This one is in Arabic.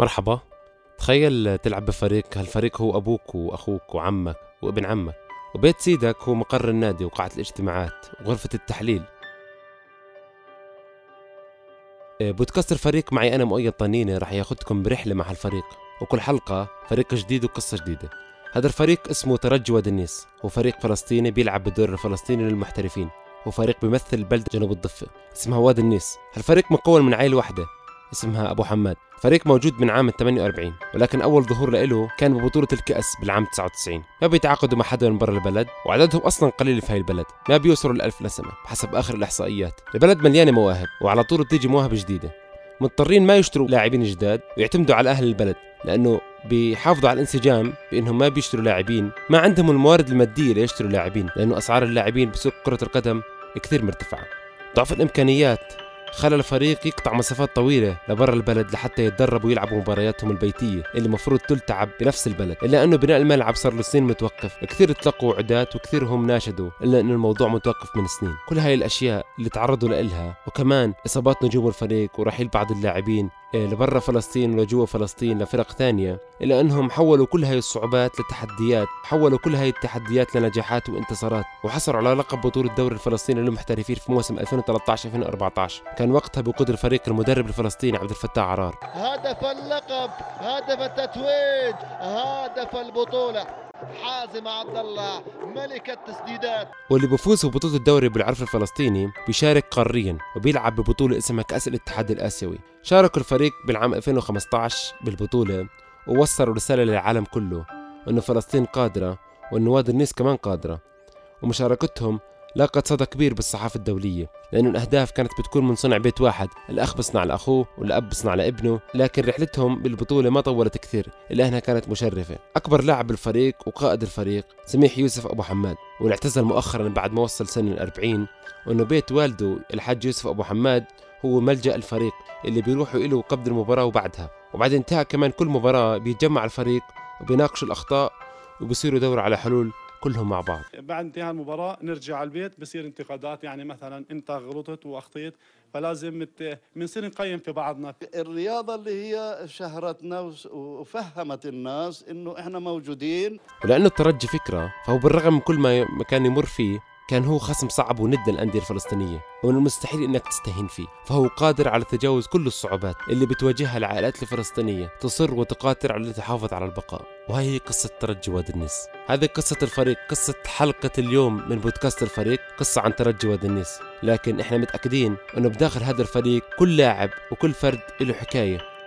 مرحبا. تخيل تلعب بفريق، هالفريق هو أبوك وأخوك وعمك وابن عمك، وبيت سيدك هو مقر النادي وقاعة الاجتماعات وغرفة التحليل. بودكاست الفريق معي أنا مؤيد طانينة رح ياخدكم برحلة مع هالفريق، وكل حلقة فريق جديد وقصة جديدة. هذا الفريق اسمه ترجي وادي النيس، هو فريق فلسطيني بيلعب بالدوري الفلسطيني للمحترفين، هو فريق بيمثل بلدة جنوب الضفة اسمها وادي النيس. هالفريق مكون من عائلة واحدة اسمها أبو حماد، فريق موجود من عام 48، ولكن أول ظهور له كان ببطولة الكأس بالعام 99. ما بيتعاقدوا مع حدا من برا البلد، وعددهم أصلا قليل في هاي البلد، ما بيوصلوا ل1000 نسمة بحسب آخر الإحصائيات. البلد مليانة مواهب وعلى طول بتيجي مواهب جديدة، مضطرين ما يشتروا لاعبين جداد ويعتمدوا على أهل البلد، لأنه بيحافظوا على الانسجام بأنهم ما بيشتروا لاعبين، ما عندهم الموارد المادية ليشتروا لاعبين، لأنه أسعار اللاعبين بسوق كرة القدم كثير مرتفعة. ضعف الإمكانيات خلى الفريق يقطع مسافات طويلة لبرا البلد لحتى يتدربوا ويلعبوا مبارياتهم البيتية اللي المفروض تلتعب بنفس البلد، إلا أنه بناء الملعب صار له سنين متوقف، كثير تلقوا عدات وكثير هم ناشدوا، إلا أنه الموضوع متوقف من سنين. كل هاي الأشياء اللي تعرضوا لها، وكمان إصابات نجوم الفريق ورحيل بعض اللاعبين لبرا فلسطين ولجوا فلسطين لفرق ثانية، إلا أنهم حولوا كل هاي الصعوبات لتحديات، حولوا كل هاي التحديات لنجاحات وانتصارات، وحصلوا على لقب بطولة الدوري الفلسطيني للمحترفين في موسم 2013-2014. كان وقتها بقدر فريق المدرب الفلسطيني عبد الفتاح عرار. هدف اللقب، هدف التتويج، هدف البطولة حازم عبد الله ملك التسديدات، واللي بفوز ببطولة الدوري بالعرف الفلسطيني بيشارك قاريا وبيلعب ببطولة اسمها كاس الاتحاد الاسيوي. شارك الفريق بالعام 2015 بالبطولة، ووصلوا رسالة للعالم كله انه فلسطين قادرة، وانه وادي النيس كمان قادرة، ومشاركتهم لاقت صدى كبير بالصحافة الدولية، لأنه الأهداف كانت بتكون من صنع بيت واحد، الأخ بصنع لأخوه والأب بصنع لابنه. لكن رحلتهم بالبطولة ما طولت كثير، إلا أنها كانت مشرفة. أكبر لاعب بالفريق وقائد الفريق سميح يوسف أبو حمد، واللي اعتزل مؤخرا بعد ما وصل سن 40، وأنه بيت والده الحاج يوسف أبو حمد هو ملجأ الفريق اللي بيروحوا إله قبل المباراة وبعدها، وبعد انتهاء كمان كل مباراة بيتجمع الفريق وبيناقشوا الأخطاء وبيصيروا يدوروا على حلول كلهم مع بعض. بعد انتهاء المباراة نرجع على البيت، بصير انتقادات، يعني مثلا انت غلطت واخطيت، فلازم بنصير نقيم في بعضنا. الرياضة اللي هي شهرتنا وفهمت الناس انه احنا موجودين. ولأنه الترجي فكرة، فهو بالرغم من كل ما كان يمر فيه كان هو خصم صعب وند للأندية الفلسطينية، ومن المستحيل انك تستهين فيه، فهو قادر على تجاوز كل الصعوبات اللي بتواجهها العائلات الفلسطينية، تصر وتقاتل على التحافظ على البقاء. وهي هي قصة ترجي وادي النيس. هذه قصة الفريق، قصة حلقة اليوم من بودكاست الفريق، قصة عن ترجي وادي النيس. لكن احنا متأكدين انه بداخل هذا الفريق كل لاعب وكل فرد له حكاية،